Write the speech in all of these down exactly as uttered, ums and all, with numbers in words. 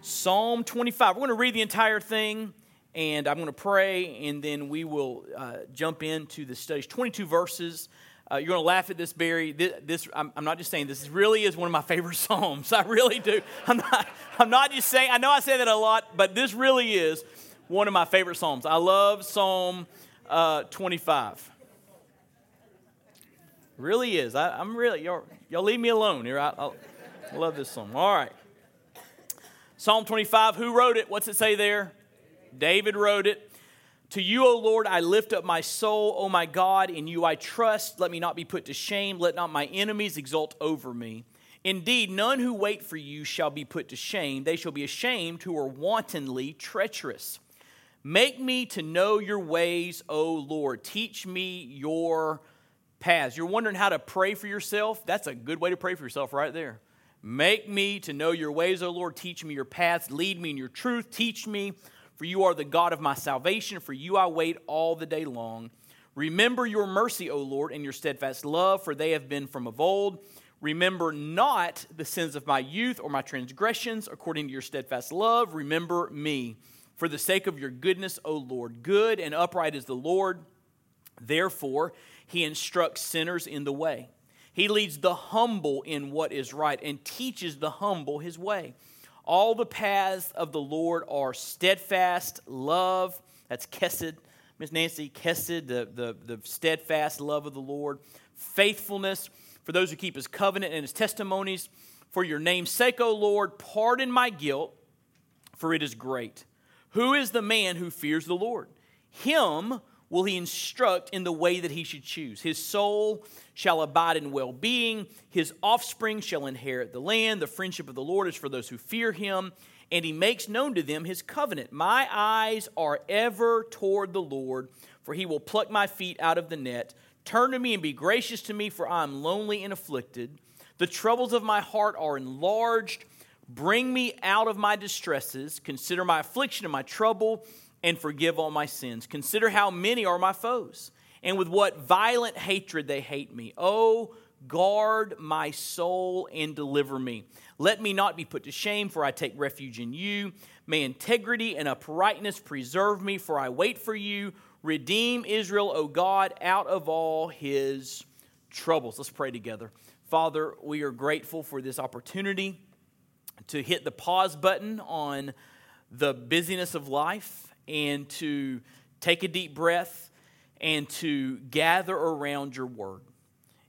Psalm twenty-five. We're going to read the entire thing, and I'm going to pray, and then we will uh, jump into the studies. twenty-two verses. Uh, you're going to laugh at this, Barry. This, this I'm, I'm not just saying. This really is one of my favorite psalms. I really do. I'm not. I'm not just saying. I know I say that a lot, but this really is one of my favorite psalms. I love Psalm uh, twenty-five. Really is. I, I'm really. Y'all, y'all leave me alone here. I, I, I love this psalm. All right. Psalm twenty-five. Who wrote it? What's it say there? David wrote it. To you, O Lord, I lift up my soul, O my God, in you I trust. Let me not be put to shame. Let not my enemies exult over me. Indeed, none who wait for you shall be put to shame. They shall be ashamed who are wantonly treacherous. Make me to know your ways, O Lord. Teach me your paths. You're wondering how to pray for yourself? That's a good way to pray for yourself right there. Make me to know your ways, O Lord. Teach me your paths. Lead me in your truth. Teach me. For you are the God of my salvation. For you I wait all the day long. Remember your mercy, O Lord, and your steadfast love, for they have been from of old. Remember not the sins of my youth or my transgressions. According to your steadfast love, remember me. For the sake of your goodness, O Lord, good and upright is the Lord. Therefore, he instructs sinners in the way. He leads the humble in what is right and teaches the humble his way. All the paths of the Lord are steadfast love. That's Kesed. Miss Nancy, Kesed, the, the, the steadfast love of the Lord. Faithfulness for those who keep his covenant and his testimonies. For your name's sake, O Lord, pardon my guilt, for it is great. Who is the man who fears the Lord? Him will he instruct in the way that he should choose. His soul shall abide in well-being. His offspring shall inherit the land. The friendship of the Lord is for those who fear him, and he makes known to them his covenant. My eyes are ever toward the Lord, for he will pluck my feet out of the net. Turn to me and be gracious to me, for I am lonely and afflicted. The troubles of my heart are enlarged. Bring me out of my distresses. Consider my affliction and my trouble, and forgive all my sins. Consider how many are my foes, and with what violent hatred they hate me. Oh, guard my soul and deliver me. Let me not be put to shame, for I take refuge in you. May integrity and uprightness preserve me, for I wait for you. Redeem Israel, O God, out of all his troubles. Let's pray together. Father, we are grateful for this opportunity to hit the pause button on the busyness of life, and to take a deep breath, and to gather around your word.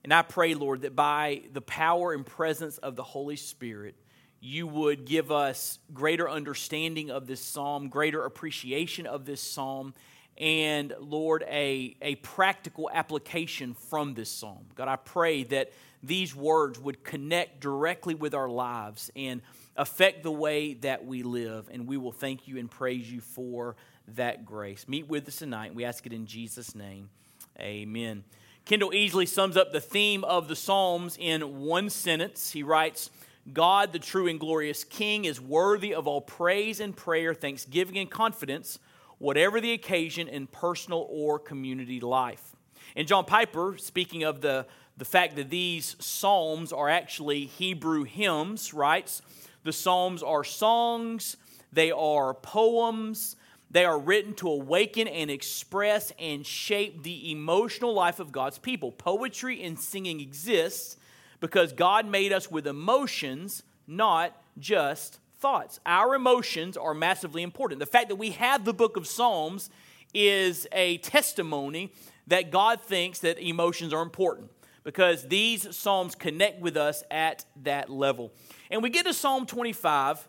And I pray, Lord, that by the power and presence of the Holy Spirit, you would give us greater understanding of this psalm, greater appreciation of this psalm, and, Lord, a, a practical application from this psalm. God, I pray that these words would connect directly with our lives and affect the way that we live. And we will thank you and praise you for that grace. Meet with us tonight. We ask it in Jesus' name. Amen. Kendall Easley sums up the theme of the Psalms in one sentence. He writes, God, the true and glorious King, is worthy of all praise and prayer, thanksgiving and confidence, whatever the occasion in personal or community life. And John Piper, speaking of the, the fact that these psalms are actually Hebrew hymns, writes, the psalms are songs, they are poems, they are written to awaken and express and shape the emotional life of God's people. Poetry and singing exists because God made us with emotions, not just thoughts. Our emotions are massively important. The fact that we have the book of Psalms is a testimony that God thinks that emotions are important, because these psalms connect with us at that level. And we get to Psalm twenty-five,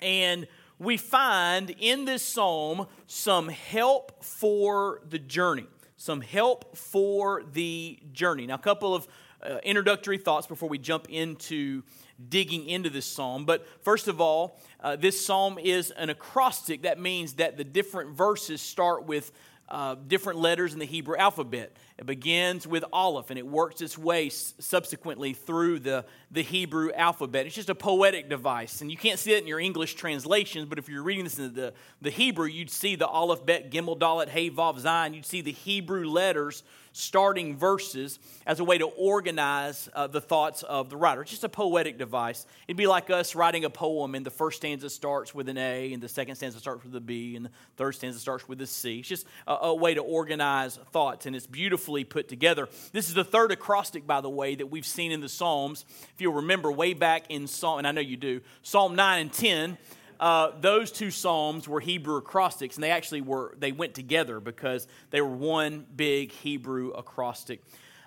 and we find in this psalm some help for the journey. Some help for the journey. Now, a couple of uh, introductory thoughts before we jump into digging into this psalm. But first of all, uh, this psalm is an acrostic. That means that the different verses start with Uh, different letters in the Hebrew alphabet. It begins with Aleph, and it works its way s- subsequently through the, the Hebrew alphabet. It's just a poetic device, and you can't see it in your English translations, but if you're reading this in the, the Hebrew, you'd see the Aleph, Bet, Gimel, Dalet, Hay, Vav, Zayin. You'd see the Hebrew letters starting verses as a way to organize uh, the thoughts of the writer. It's just a poetic device. It'd be like us writing a poem, and the first stanza starts with an A, and the second stanza starts with a B, and the third stanza starts with a C. It's just a, a way to organize thoughts, and it's beautifully put together. This is the third acrostic, by the way, that we've seen in the Psalms. If you'll remember, way back in Psalm, and I know you do, Psalm nine and ten, Uh, those two psalms were Hebrew acrostics, and they actually were, they went together because they were one big Hebrew acrostic.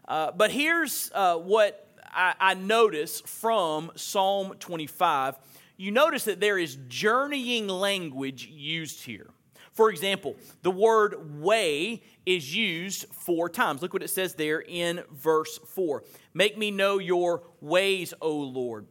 Uh, but here's uh, what I, I notice from Psalm twenty-five. You notice that there is journeying language used here. For example, the word way is used four times. Look what it says there in verse four. Make me know your ways, O Lord.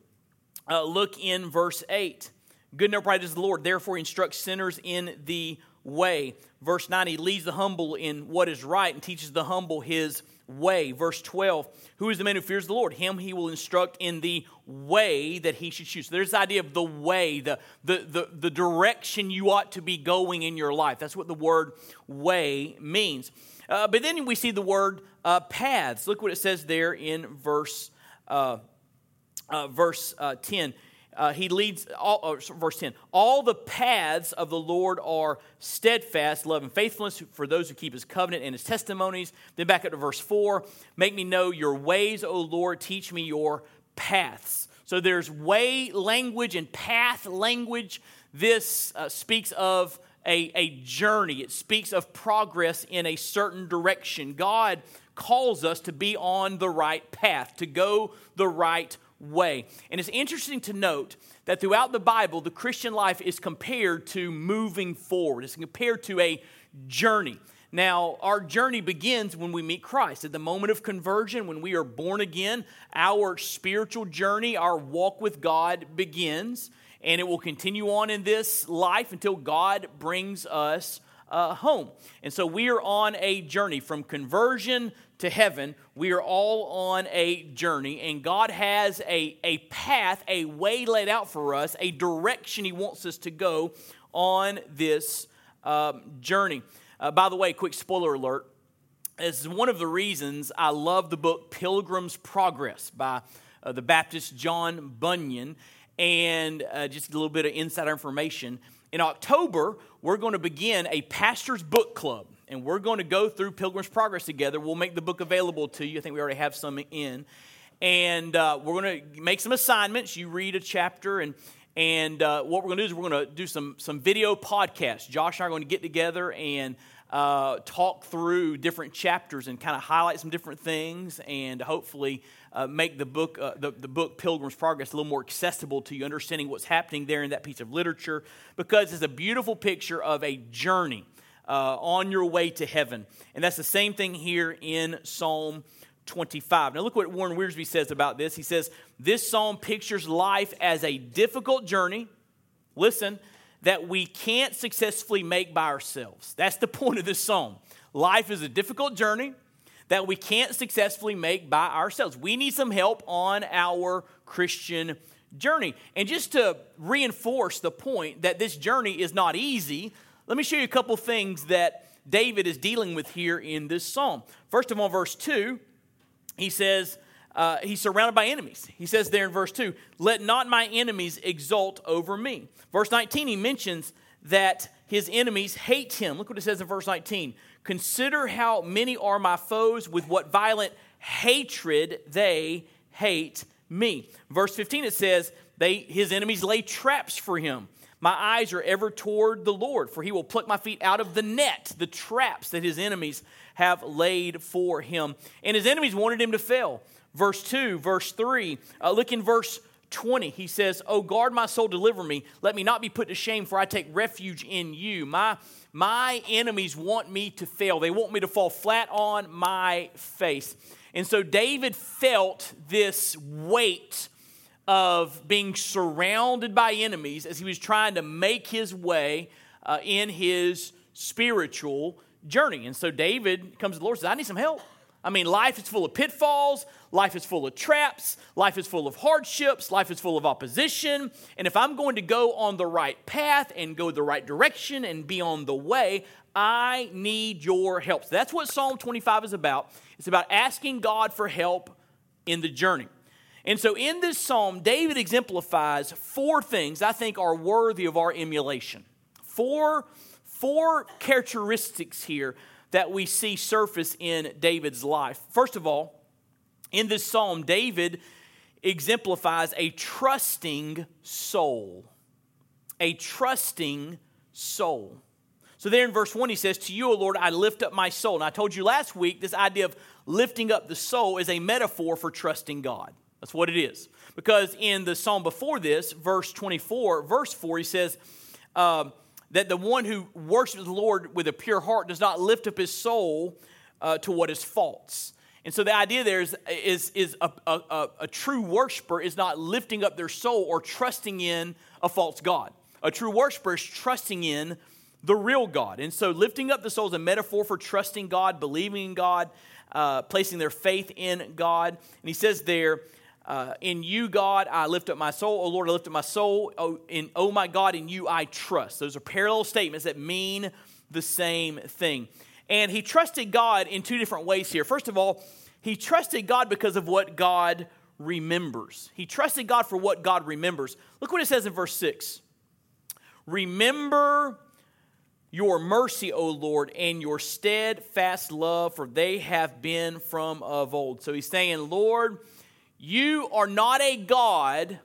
Uh, look in verse eight. Good and upright is the Lord, therefore he instructs sinners in the way. Verse nine, he leads the humble in what is right and teaches the humble his way. Verse twelve, who is the man who fears the Lord? Him he will instruct in the way that he should choose. So there's the idea of the way, the, the, the, the direction you ought to be going in your life. That's what the word way means. Uh, but then we see the word uh, paths. Look what it says there in verse, uh, uh, verse uh, ten. Uh, he leads, all, uh, verse ten, all the paths of the Lord are steadfast, love and faithfulness for those who keep his covenant and his testimonies. Then back up to verse four, make me know your ways, O Lord, teach me your paths. So there's way language and path language. This uh, speaks of a, a journey. It speaks of progress in a certain direction. God calls us to be on the right path, to go the right way. way. And it's interesting to note that throughout the Bible, the Christian life is compared to moving forward. It's compared to a journey. Now, our journey begins when we meet Christ. At the moment of conversion, when we are born again, our spiritual journey, our walk with God begins, and it will continue on in this life until God brings us uh, home. And so we are on a journey from conversion to heaven. We are all on a journey, and God has a, a path, a way laid out for us, a direction he wants us to go on this um, journey. Uh, by the way, quick spoiler alert, this is one of the reasons I love the book Pilgrim's Progress by uh, the Baptist John Bunyan, and uh, just a little bit of insider information. In October, we're going to begin a pastor's book club. And we're going to go through Pilgrim's Progress together. We'll make the book available to you. I think we already have some in. And uh, we're going to make some assignments. You read a chapter. And and uh, what we're going to do is we're going to do some, some video podcasts. Josh and I are going to get together and uh, talk through different chapters and kind of highlight some different things. And hopefully uh, make the book, uh, the, the book Pilgrim's Progress a little more accessible to you. Understanding what's happening there in that piece of literature. Because it's a beautiful picture of a journey. Uh, on your way to heaven. And that's the same thing here in Psalm twenty-five. Now look what Warren Wiersbe says about this. He says, this psalm pictures life as a difficult journey, listen, that we can't successfully make by ourselves. That's the point of this psalm. Life is a difficult journey that we can't successfully make by ourselves. We need some help on our Christian journey. And just to reinforce the point that this journey is not easy, let me show you a couple things that David is dealing with here in this psalm. First of all, verse two, he says, uh, he's surrounded by enemies. He says there in verse two, let not my enemies exult over me. Verse nineteen, he mentions that his enemies hate him. Look what it says in verse nineteen. Consider how many are my foes, with what violent hatred they hate me. Verse fifteen, it says, they his enemies lay traps for him. My eyes are ever toward the Lord, for he will pluck my feet out of the net, the traps that his enemies have laid for him. And his enemies wanted him to fail. Verse two, verse three, uh, look in verse twenty. He says, O guard my soul, deliver me. Let me not be put to shame, for I take refuge in you. My, my enemies want me to fail. They want me to fall flat on my face. And so David felt this weight of being surrounded by enemies as he was trying to make his way uh, in his spiritual journey. And so David comes to the Lord and says, I need some help. I mean, life is full of pitfalls, life is full of traps, life is full of hardships, life is full of opposition. And if I'm going to go on the right path and go the right direction and be on the way, I need your help. So that's what Psalm twenty-five is about. It's about asking God for help in the journey. And so in this psalm, David exemplifies four things I think are worthy of our emulation. Four, four characteristics here that we see surface in David's life. First of all, in this psalm, David exemplifies a trusting soul. A trusting soul. So there in verse one, he says, to you, O Lord, I lift up my soul. And I told you last week, this idea of lifting up the soul is a metaphor for trusting God. That's what it is. Because in the psalm before this, verse twenty-four, verse four, he says uh, that the one who worships the Lord with a pure heart does not lift up his soul uh, to what is false. And so the idea there is, is, is a, a, a true worshiper is not lifting up their soul or trusting in a false God. A true worshiper is trusting in the real God. And so lifting up the soul is a metaphor for trusting God, believing in God, uh, placing their faith in God. And he says there, uh, in you, God, I lift up my soul. O Lord, I lift up my soul. Oh, in, oh my God, in you I trust. Those are parallel statements that mean the same thing. And he trusted God in two different ways here. First of all, he trusted God because of what God remembers. He trusted God for what God remembers. Look what it says in verse six. Remember your mercy, O Lord, and your steadfast love, for they have been from of old. So he's saying, Lord, you are not a God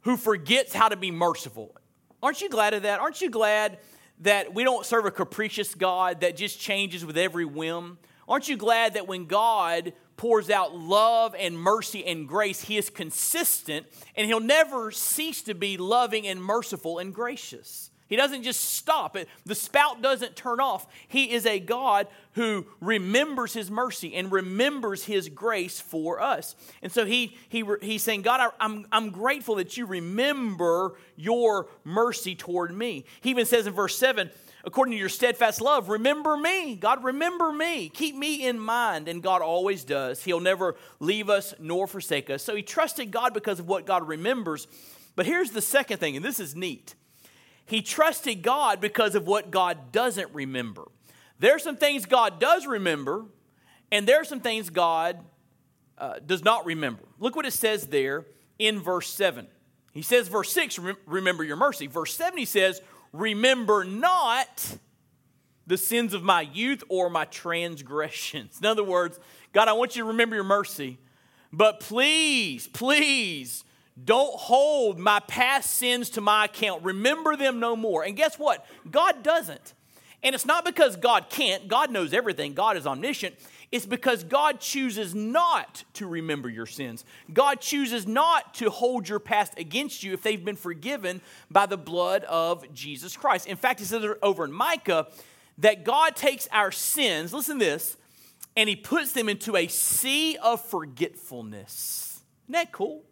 who forgets how to be merciful. Aren't you glad of that? Aren't you glad that we don't serve a capricious God that just changes with every whim? Aren't you glad that when God pours out love and mercy and grace, he is consistent and he'll never cease to be loving and merciful and gracious? He doesn't just stop it. The spout doesn't turn off. He is a God who remembers his mercy and remembers his grace for us. And so he, he he's saying, God, I, I'm, I'm grateful that you remember your mercy toward me. He even says in verse seven, according to your steadfast love, remember me. God, remember me. Keep me in mind. And God always does. He'll never leave us nor forsake us. So he trusted God because of what God remembers. But here's the second thing, and this is neat. He trusted God because of what God doesn't remember. There are some things God does remember, and there are some things God uh, does not remember. Look what it says there in verse seven. He says, verse six, remember your mercy. Verse seven, he says, remember not the sins of my youth or my transgressions. In other words, God, I want you to remember your mercy, but please, please, don't hold my past sins to my account. Remember them no more. And guess what? God doesn't. And it's not because God can't. God knows everything. God is omniscient. It's because God chooses not to remember your sins. God chooses not to hold your past against you if they've been forgiven by the blood of Jesus Christ. In fact, it says over in Micah that God takes our sins, listen to this, and he puts them into a sea of forgetfulness. Isn't that cool?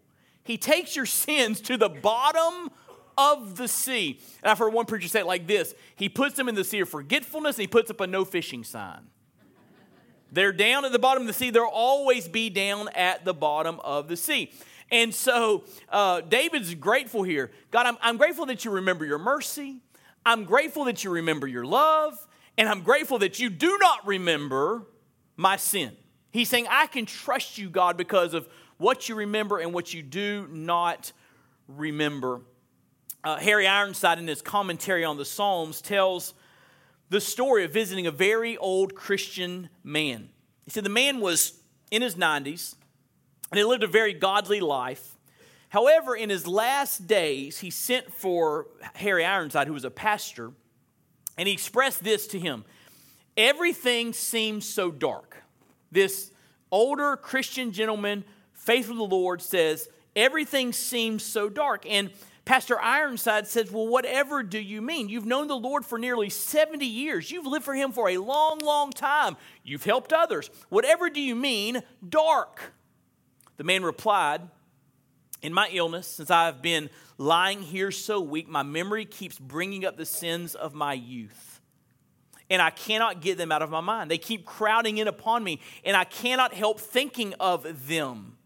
He takes your sins to the bottom of the sea. And I've heard one preacher say it like this. He puts them in the sea of forgetfulness and he puts up a no fishing sign. They're down at the bottom of the sea. They'll always be down at the bottom of the sea. And so uh, David's grateful here. God, I'm, I'm grateful that you remember your mercy. I'm grateful that you remember your love. And I'm grateful that you do not remember my sin. He's saying, I can trust you, God, because of what you remember and what you do not remember. Uh, Harry Ironside, in his commentary on the Psalms, tells the story of visiting a very old Christian man. He said the man was in his nineties, and he lived a very godly life. However, in his last days, he sent for Harry Ironside, who was a pastor, and he expressed this to him. Everything seems so dark. This older Christian gentleman, faithful to the Lord, says, everything seems so dark. And Pastor Ironside says, well, whatever do you mean? You've known the Lord for nearly seventy years. You've lived for him for a long, long time. You've helped others. Whatever do you mean, dark? The man replied, in my illness, since I have been lying here so weak, my memory keeps bringing up the sins of my youth, and I cannot get them out of my mind. They keep crowding in upon me, and I cannot help thinking of them.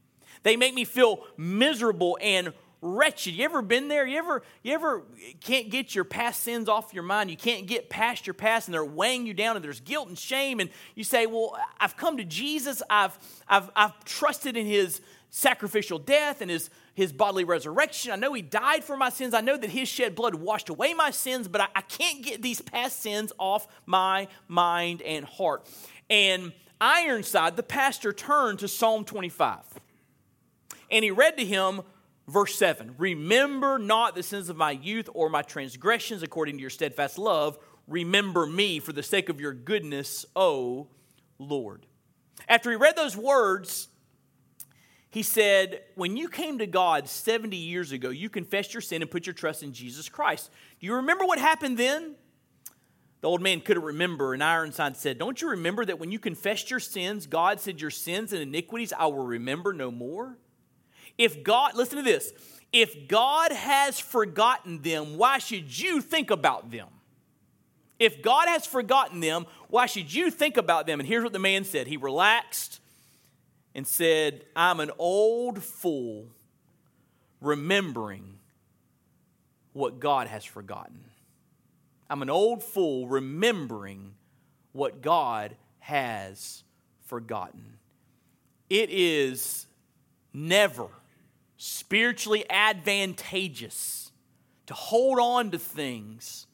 They make me feel miserable and wretched. You ever been there? You ever, you ever can't get your past sins off your mind? You can't get past your past, and they're weighing you down, and there's guilt and shame, and you say, well, I've come to Jesus. I've, I've, I've trusted in his sacrificial death and his, his bodily resurrection. I know he died for my sins. I know that his shed blood washed away my sins, but I, I can't get these past sins off my mind and heart. And Ironside, the pastor, turned to Psalm twenty-five, and he read to him verse seven, remember not the sins of my youth or my transgressions according to your steadfast love. Remember me for the sake of your goodness, O Lord. After he read those words, he said, when you came to God seventy years ago, you confessed your sin and put your trust in Jesus Christ. Do you remember what happened then? The old man couldn't remember, and Ironside said, don't you remember that when you confessed your sins, God said, your sins and iniquities I will remember no more? If God, listen to this, if God has forgotten them, why should you think about them? If God has forgotten them, why should you think about them? And here's what the man said. He relaxed and said, I'm an old fool remembering what God has forgotten. I'm an old fool remembering what God has forgotten. It is never spiritually advantageous to hold on to things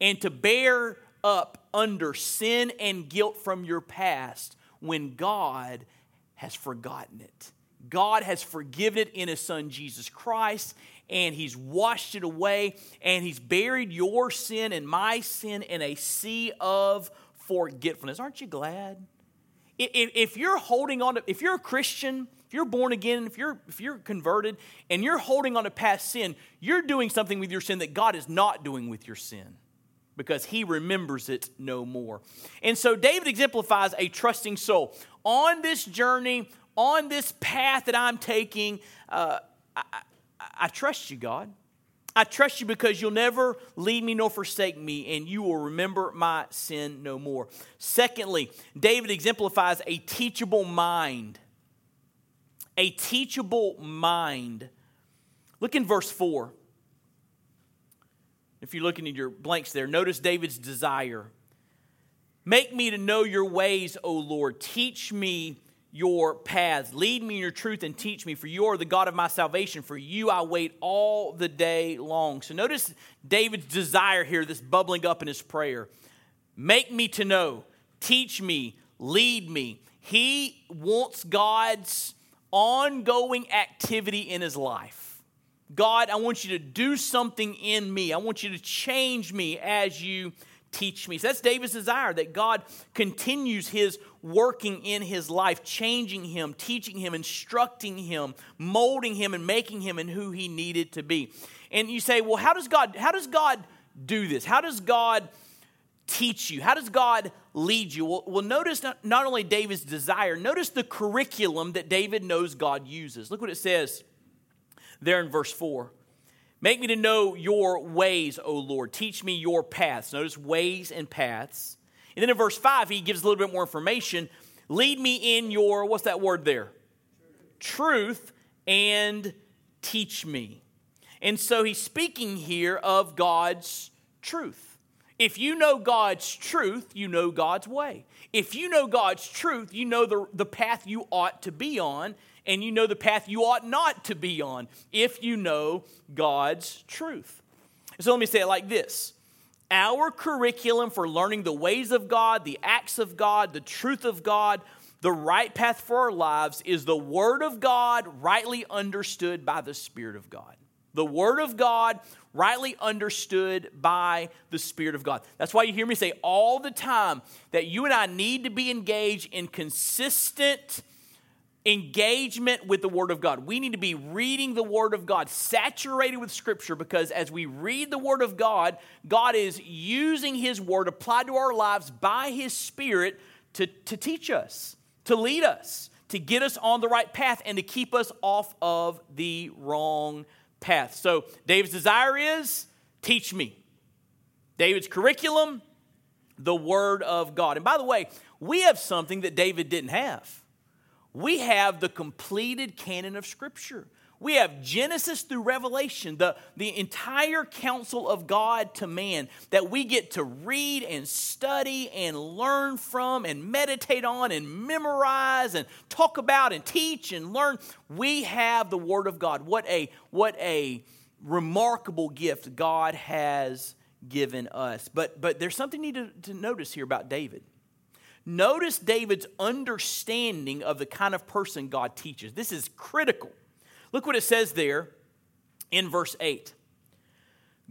and to bear up under sin and guilt from your past when God has forgotten it. God has forgiven it in his son Jesus Christ, and he's washed it away, and he's buried your sin and my sin in a sea of forgetfulness. Aren't you glad? If you're holding on to, if you're a Christian, if you're born again, if you're if you're converted, and you're holding on to past sin, you're doing something with your sin that God is not doing with your sin, because he remembers it no more. And so David exemplifies a trusting soul. On this journey, on this path that I'm taking, uh, I, I, I trust you, God. I trust you because you'll never leave me nor forsake me, and you will remember my sin no more. Secondly, David exemplifies a teachable mind. A teachable mind. Look in verse four. If you're looking at your blanks there, notice David's desire. Make me to know your ways, O Lord. Teach me your paths. Lead me in your truth and teach me, for you are the God of my salvation. For you I wait all the day long. So notice David's desire here that's bubbling up in his prayer. Make me to know. Teach me. Lead me. He wants God's ongoing activity in his life. God, I want you to do something in me. I want you to change me as you teach me. So that's David's desire, that God continues his working in his life, changing him, teaching him, instructing him, molding him, and making him in who he needed to be. And you say, well, how does God, how does God do this? How does God teach you? How does God lead you? Well, well notice not, not only David's desire, notice the curriculum that David knows God uses. Look what it says there in verse four. Make me to know your ways, O Lord. Teach me your paths. Notice ways and paths. And then in verse five, he gives a little bit more information. Lead me in your, what's that word there? Truth, Truth and teach me. And so he's speaking here of God's truth. If you know God's truth, you know God's way. If you know God's truth, you know the, the path you ought to be on, and you know the path you ought not to be on if you know God's truth. So let me say it like this. Our curriculum for learning the ways of God, the acts of God, the truth of God, the right path for our lives is the Word of God rightly understood by the Spirit of God. The Word of God rightly understood by the Spirit of God. That's why you hear me say all the time that you and I need to be engaged in consistent engagement with the Word of God. We need to be reading the Word of God, saturated with Scripture, because as we read the Word of God, God is using His Word applied to our lives by His Spirit to, to teach us, to lead us, to get us on the right path, and to keep us off of the wrong path. So David's desire is, teach me. David's curriculum, the Word of God. And by the way, we have something that David didn't have. We have the completed canon of Scripture. We have Genesis through Revelation, the, the entire counsel of God to man that we get to read and study and learn from and meditate on and memorize and talk about and teach and learn. We have the Word of God. What a, what a remarkable gift God has given us. But, but there's something you need to, to notice here about David. Notice David's understanding of the kind of person God teaches. This is critical. Look what it says there in verse eight.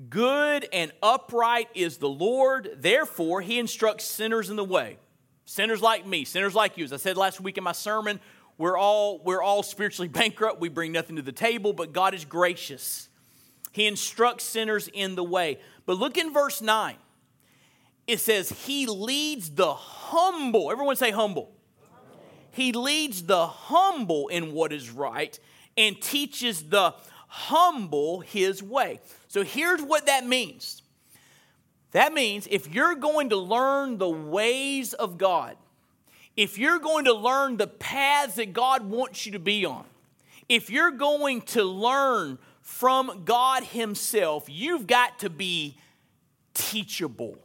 Good and upright is the Lord, therefore He instructs sinners in the way. Sinners like me, sinners like you. As I said last week in my sermon, we're all, we're all spiritually bankrupt. We bring nothing to the table, but God is gracious. He instructs sinners in the way. But look in verse nine. It says, He leads the humble. Everyone say humble. humble. He leads the humble in what is right, and teaches the humble His way. So here's what that means. That means if you're going to learn the ways of God, if you're going to learn the paths that God wants you to be on, if you're going to learn from God Himself, you've got to be teachable.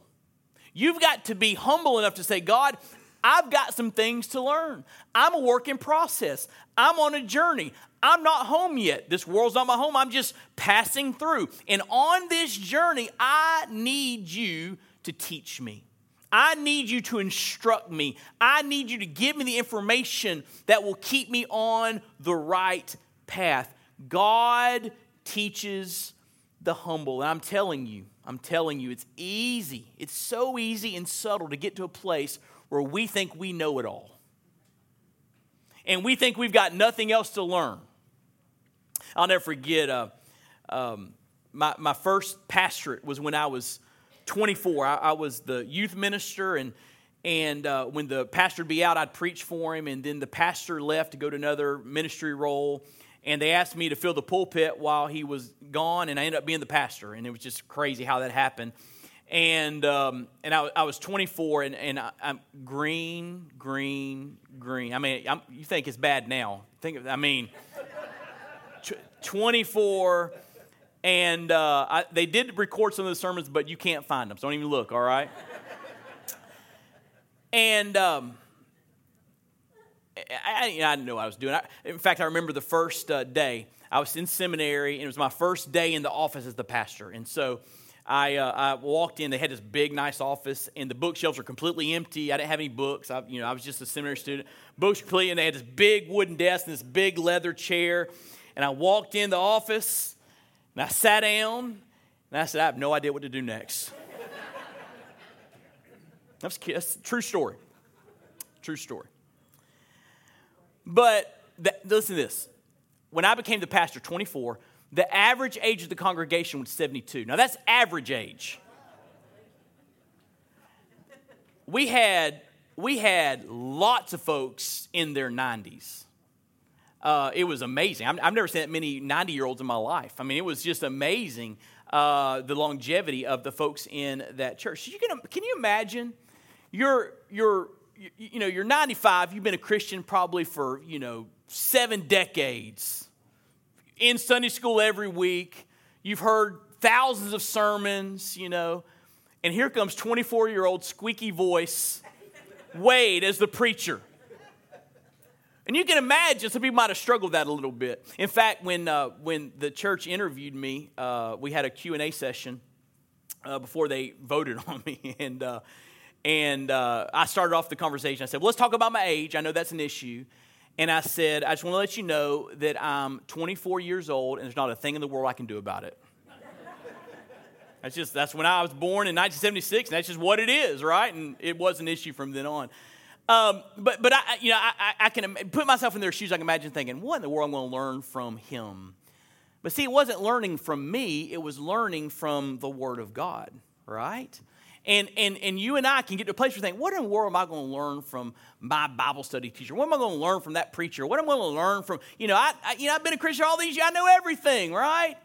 You've got to be humble enough to say, God, I've got some things to learn. I'm a work in process. I'm on a journey. I'm not home yet. This world's not my home. I'm just passing through. And on this journey, I need you to teach me. I need you to instruct me. I need you to give me the information that will keep me on the right path. God teaches the humble. And I'm telling you, I'm telling you, it's easy. It's so easy and subtle to get to a place where we think we know it all. And we think we've got nothing else to learn. I'll never forget, uh, um, my, my first pastorate was when I was twenty-four. I, I was the youth minister, and and uh, when the pastor would be out, I'd preach for him, and then the pastor left to go to another ministry role, and they asked me to fill the pulpit while he was gone, and I ended up being the pastor, and it was just crazy how that happened. And um, and I, I was twenty-four, and, and I, I'm green, green, green. I mean, I'm, you think it's bad now. Think of, I mean, twenty-four, and uh, I, they did record some of the sermons, but you can't find them, so don't even look, all right? And um, I, I, you know, I didn't know what I was doing. I, in fact, I remember the first uh, day. I was in seminary, and it was my first day in the office as the pastor, and so I, uh, I walked in. They had this big, nice office, and the bookshelves were completely empty. I didn't have any books. I, you know, I was just a seminary student. Books were completely, and they had this big wooden desk and this big leather chair. And I walked in the office, and I sat down, and I said, I have no idea what to do next. That's, that's a true story. True story. But that, listen to this. When I became the pastor, twenty-four, the average age of the congregation was seventy-two. Now, that's average age. We had we had lots of folks in their nineties. Uh, it was amazing. I'm, I've never seen that many ninety-year-olds in my life. I mean, it was just amazing, uh, the longevity of the folks in that church. You can, can you imagine? You're, you're, you know, you're ninety-five. You've been a Christian probably for, you know, seven decades. In Sunday school every week, you've heard thousands of sermons, you know, and here comes twenty-four-year-old squeaky voice Wade as the preacher. And you can imagine some people might have struggled with that a little bit. In fact, when uh, when the church interviewed me, uh, we had a Q and A session uh, before they voted on me, and uh, and uh, I started off the conversation. I said, well, let's talk about my age. I know that's an issue. And I said, I just want to let you know that I'm twenty-four years old, and there's not a thing in the world I can do about it. That's just, that's when I was born in nineteen seventy-six, and that's just what it is, right? And it was an issue from then on. Um, but but I you know I, I can put myself in their shoes. I can imagine thinking, what in the world am I going to learn from him? But see, it wasn't learning from me. It was learning from the Word of God, right? And and and you and I can get to a place where you think, what in the world am I going to learn from my Bible study teacher? What am I going to learn from that preacher? What am I going to learn from, you know, I, I you know I've been a Christian all these years. I know everything, right?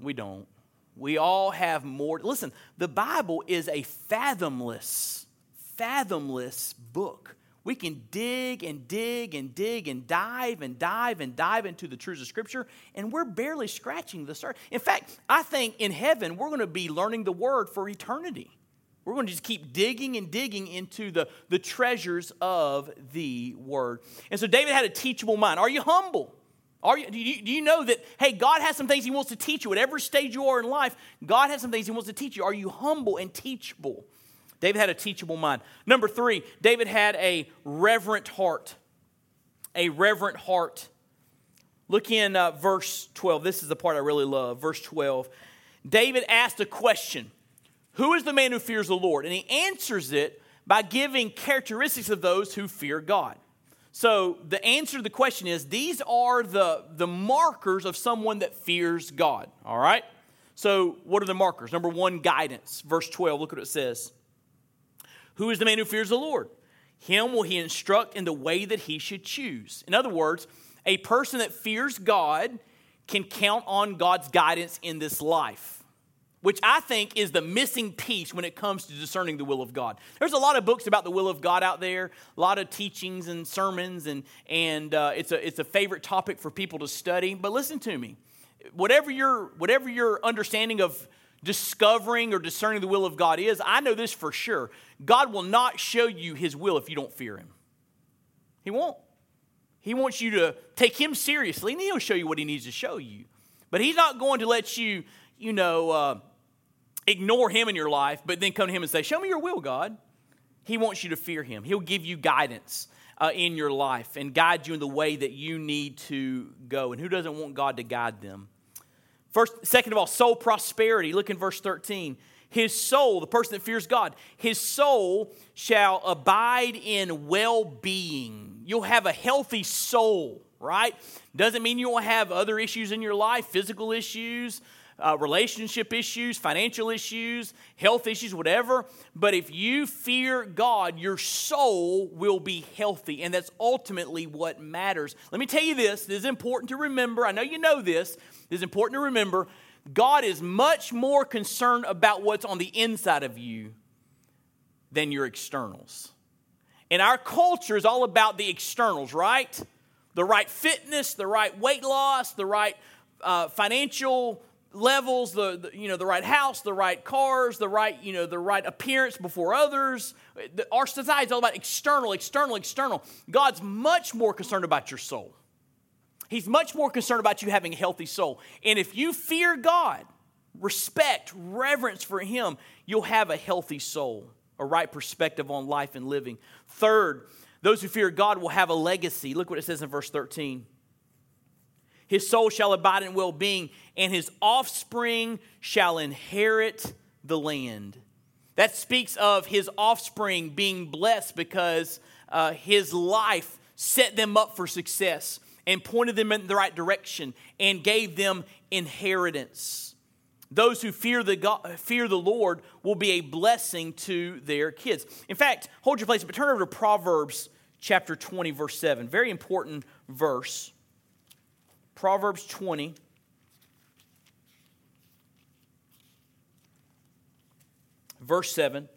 We don't. We all have more. Listen, the Bible is a fathomless, fathomless book. We can dig and dig and dig and dive and dive and dive into the truths of Scripture, and we're barely scratching the surface. In fact, I think in heaven, we're going to be learning the Word for eternity. We're going to just keep digging and digging into the, the treasures of the Word. And so David had a teachable mind. Are you humble? Are you, do, you, do you know that, hey, God has some things He wants to teach you. At every stage you are in life, God has some things He wants to teach you. Are you humble and teachable? David had a teachable mind. Number three, David had a reverent heart. A reverent heart. Look in uh, verse twelve. This is the part I really love. Verse twelve. David asked a question. Who is the man who fears the Lord? And he answers it by giving characteristics of those who fear God. So the answer to the question is, these are the, the markers of someone that fears God. All right? So what are the markers? Number one, guidance. Verse twelve, look what it says. Who is the man who fears the Lord? Him will he instruct in the way that he should choose. In other words, a person that fears God can count on God's guidance in this life, which I think is the missing piece when it comes to discerning the will of God. There's a lot of books about the will of God out there, a lot of teachings and sermons, and, and uh, it's a, it's a favorite topic for people to study. But listen to me, whatever your, whatever your understanding of discovering or discerning the will of God is, I know this for sure. God will not show you His will if you don't fear Him. He won't. He wants you to take Him seriously, and He'll show you what He needs to show you. But He's not going to let you, you know, uh, ignore Him in your life, but then come to Him and say, show me your will, God. He wants you to fear Him. He'll give you guidance uh, in your life and guide you in the way that you need to go. And who doesn't want God to guide them? First, second of all, soul prosperity. Look in verse thirteen. His soul, the person that fears God, his soul shall abide in well-being. You'll have a healthy soul, right? Doesn't mean you won't have other issues in your life, physical issues, uh, relationship issues, financial issues, health issues, whatever. But if you fear God, your soul will be healthy, and that's ultimately what matters. Let me tell you this. This is important to remember. I know you know this. It is important to remember, God is much more concerned about what's on the inside of you than your externals. And our culture is all about the externals, right? The right fitness, the right weight loss, the right uh, financial levels, the, the you know the right house, the right cars, the right you know the right appearance before others. The, our society is all about external, external, external. God's much more concerned about your soul. He's much more concerned about you having a healthy soul. And if you fear God, respect, reverence for Him, you'll have a healthy soul, a right perspective on life and living. Third, those who fear God will have a legacy. Look what it says in verse thirteen. His soul shall abide in well-being, and his offspring shall inherit the land. That speaks of his offspring being blessed because uh, his life set them up for success and pointed them in the right direction, and gave them inheritance. Those who fear the God, fear the Lord will be a blessing to their kids. In fact, hold your place, but turn over to Proverbs chapter twenty, verse seven. Very important verse. Proverbs twenty. Verse seven.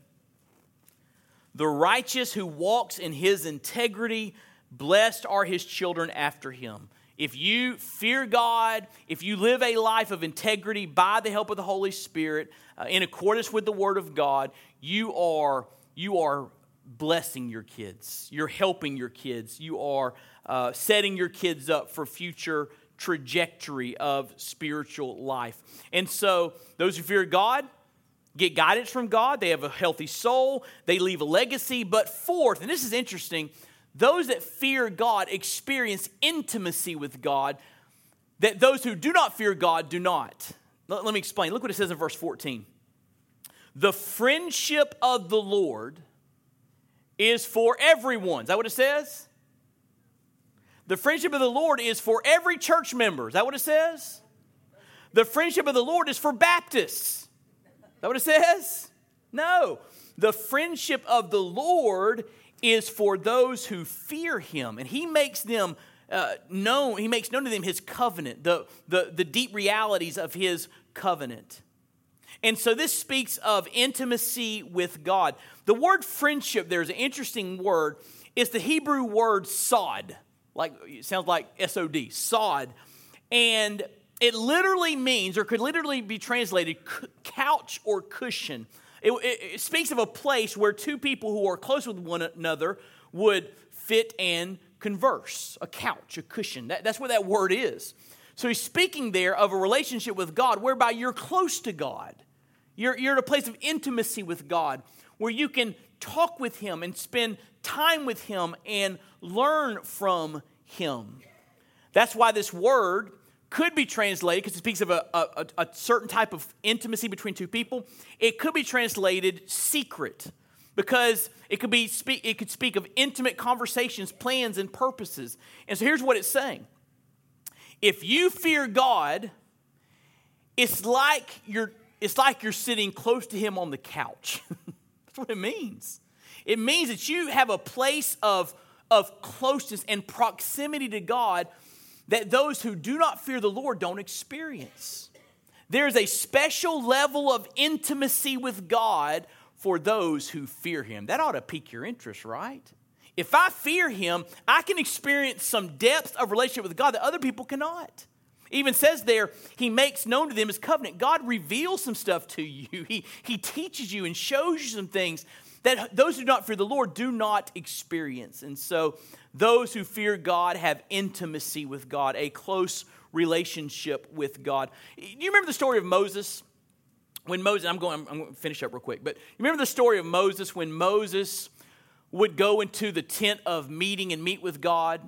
The righteous who walks in his integrity, blessed are his children after him. If you fear God, if you live a life of integrity by the help of the Holy Spirit, uh, in accordance with the Word of God, you are, you are blessing your kids. You're helping your kids. You are uh, setting your kids up for future trajectory of spiritual life. And so those who fear God get guidance from God. They have a healthy soul. They leave a legacy. But fourth, and this is interesting, those that fear God experience intimacy with God that those who do not fear God do not. Let, let me explain. Look what it says in verse fourteen. The friendship of the Lord is for everyone. Is that what it says? The friendship of the Lord is for every church member. Is that what it says? The friendship of the Lord is for Baptists. Is that what it says? No. The friendship of the Lord is for those who fear Him. And He makes them uh, known. He makes known to them His covenant, the, the, the deep realities of His covenant. And so this speaks of intimacy with God. The word friendship, there's an interesting word. It's the Hebrew word sod. Like, it sounds like S O D, sod. And it literally means, or could literally be translated, couch or cushion. It, it, it speaks of a place where two people who are close with one another would fit and converse. A couch, a cushion. That, that's what that word is. So he's speaking there of a relationship with God whereby you're close to God. You're, you're in a place of intimacy with God where you can talk with Him and spend time with Him and learn from Him. That's why this word could be translated, because it speaks of a, a, a certain type of intimacy between two people. It could be translated secret, because it could be it could speak of intimate conversations, plans, and purposes. And so here's what it's saying. If you fear God, it's like you're it's like you're sitting close to Him on the couch. That's what it means. It means that you have a place of, of closeness and proximity to God that those who do not fear the Lord don't experience. There's a special level of intimacy with God for those who fear Him. That ought to pique your interest, right? If I fear Him, I can experience some depth of relationship with God that other people cannot. It even says there, He makes known to them His covenant. God reveals some stuff to you. He, he teaches you and shows you some things that those who do not fear the Lord do not experience. And so those who fear God have intimacy with God, a close relationship with God. Do you remember the story of Moses? When Moses, I'm going, I'm going to finish up real quick, but you remember the story of Moses when Moses would go into the tent of meeting and meet with God,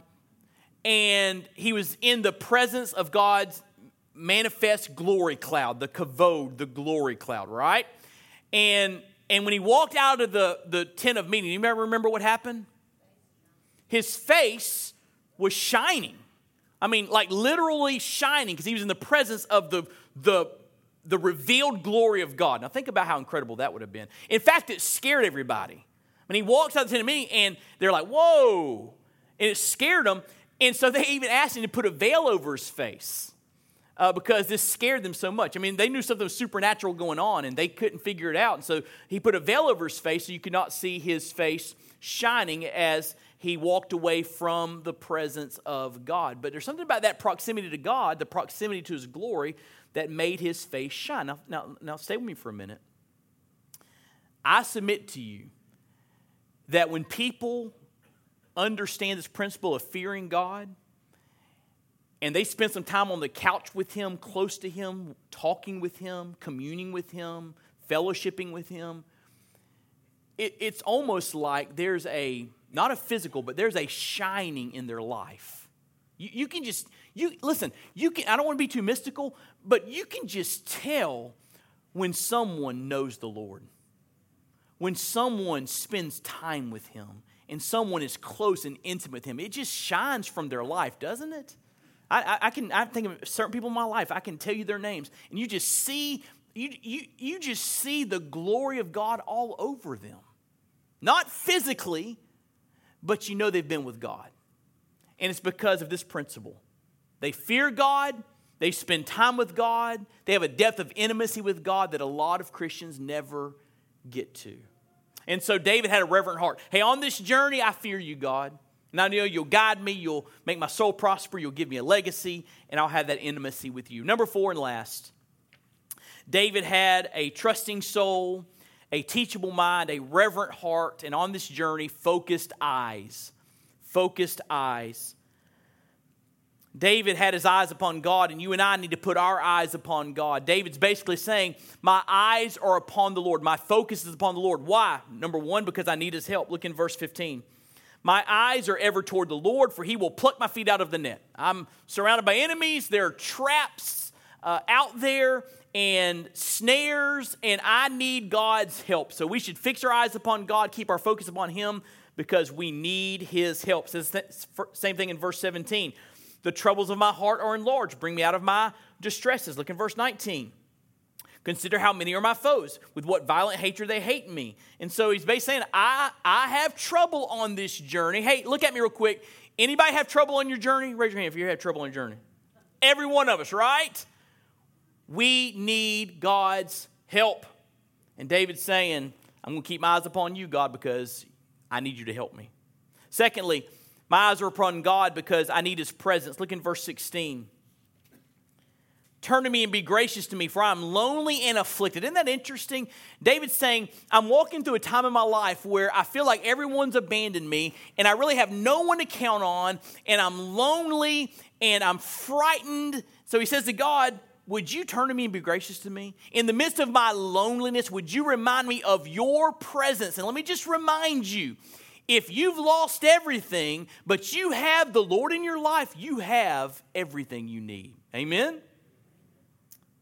and he was in the presence of God's manifest glory cloud, the kavod, the glory cloud, right? And And when he walked out of the, the tent of meeting, you remember, remember what happened? His face was shining. I mean, like literally shining, because he was in the presence of the, the, the revealed glory of God. Now think about how incredible that would have been. In fact, it scared everybody. When he walks out of the tent of meeting, and they're like, whoa. And it scared them. And so they even asked him to put a veil over his face. Uh, because this scared them so much. I mean, they knew something was supernatural going on, and they couldn't figure it out. And so he put a veil over his face so you could not see his face shining as he walked away from the presence of God. But there's something about that proximity to God, the proximity to His glory, that made his face shine. Now, now, now stay with me for a minute. I submit to you that when people understand this principle of fearing God, and they spend some time on the couch with Him, close to Him, talking with Him, communing with Him, fellowshipping with Him, It, it's almost like there's a, not a physical, but there's a shining in their life. You, you can just, you listen, you can. I don't want to be too mystical, but you can just tell when someone knows the Lord, when someone spends time with Him, and someone is close and intimate with Him. It just shines from their life, doesn't it? I, I can. I think of certain people in my life. I can tell you their names, and you just see you you you just see the glory of God all over them, not physically, but you know they've been with God, and it's because of this principle. They fear God. They spend time with God. They have a depth of intimacy with God that a lot of Christians never get to, and so David had a reverent heart. Hey, on this journey, I fear you, God. And I know You'll guide me, You'll make my soul prosper, You'll give me a legacy, and I'll have that intimacy with You. Number four and last, David had a trusting soul, a teachable mind, a reverent heart, and on this journey, focused eyes. Focused eyes. David had his eyes upon God, and you and I need to put our eyes upon God. David's basically saying, my eyes are upon the Lord. My focus is upon the Lord. Why? Number one, because I need His help. Look in verse fifteen. My eyes are ever toward the Lord, for He will pluck my feet out of the net. I'm surrounded by enemies. There are traps uh, out there, and snares, and I need God's help. So we should fix our eyes upon God, keep our focus upon Him, because we need His help. So same thing in verse seventeen. The troubles of my heart are enlarged. Bring me out of my distresses. Look in verse nineteen. Consider how many are my foes, with what violent hatred they hate me. And so he's basically saying, I, I have trouble on this journey. Hey, look at me real quick. Anybody have trouble on your journey? Raise your hand if you have trouble on your journey. Every one of us, right? We need God's help. And David's saying, I'm going to keep my eyes upon you, God, because I need you to help me. Secondly, my eyes are upon God because I need His presence. Look in verse sixteen. Turn to me and be gracious to me, for I'm lonely and afflicted. Isn't that interesting? David's saying, I'm walking through a time in my life where I feel like everyone's abandoned me, and I really have no one to count on, and I'm lonely, and I'm frightened. So he says to God, would you turn to me and be gracious to me? In the midst of my loneliness, would you remind me of your presence? And let me just remind you, if you've lost everything, but you have the Lord in your life, you have everything you need. Amen?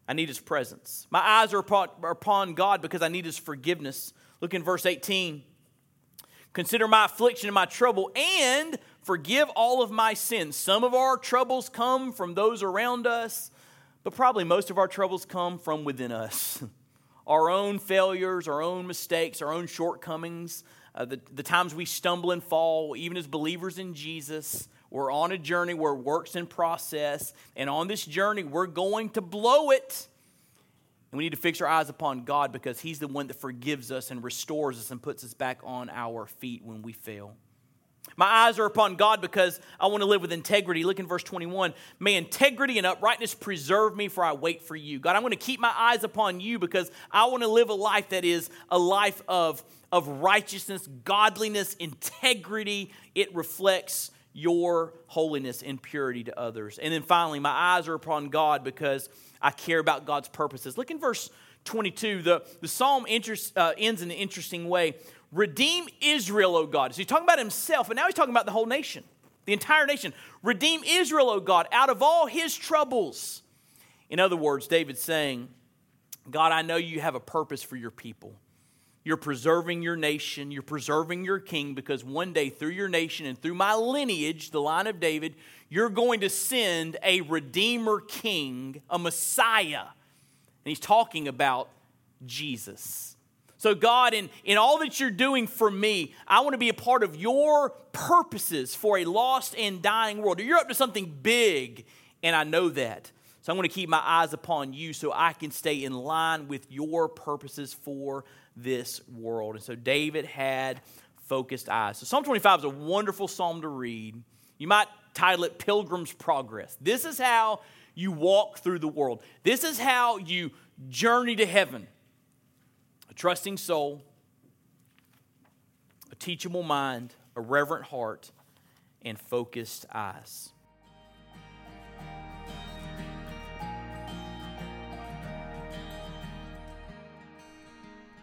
I need His presence. My eyes are upon God because I need His forgiveness. Look in verse eighteen. Consider my affliction and my trouble and forgive all of my sins. Some of our troubles come from those around us, but probably most of our troubles come from within us. Our own failures, our own mistakes, our own shortcomings, uh, the, the times we stumble and fall, even as believers in Jesus. We're on a journey where work's in process, and on this journey, we're going to blow it. And we need to fix our eyes upon God because He's the one that forgives us and restores us and puts us back on our feet when we fail. My eyes are upon God because I want to live with integrity. Look in verse twenty-one. May integrity and uprightness preserve me, for I wait for you. God, I'm going to keep my eyes upon you because I want to live a life that is a life of, of righteousness, godliness, integrity. It reflects your holiness and purity to others. And then finally, my eyes are upon God because I care about God's purposes. Look in verse twenty-two. The, the psalm interest, uh, ends in an interesting way. Redeem Israel, O God. So he's talking about himself, and now he's talking about the whole nation, the entire nation. Redeem Israel, O God, out of all his troubles. In other words, David's saying, God, I know you have a purpose for your people. You're preserving your nation. You're preserving your king because one day through your nation and through my lineage, the line of David, you're going to send a redeemer king, a Messiah. And he's talking about Jesus. So God, in, in all that you're doing for me, I want to be a part of your purposes for a lost and dying world. You're up to something big, and I know that. So I'm going to keep my eyes upon you so I can stay in line with your purposes for this world. And so David had focused eyes. So Psalm twenty-five is a wonderful psalm to read. You might title it Pilgrim's Progress. This is how you walk through the world. This is how you journey to heaven. A trusting soul, a teachable mind, a reverent heart, and focused eyes.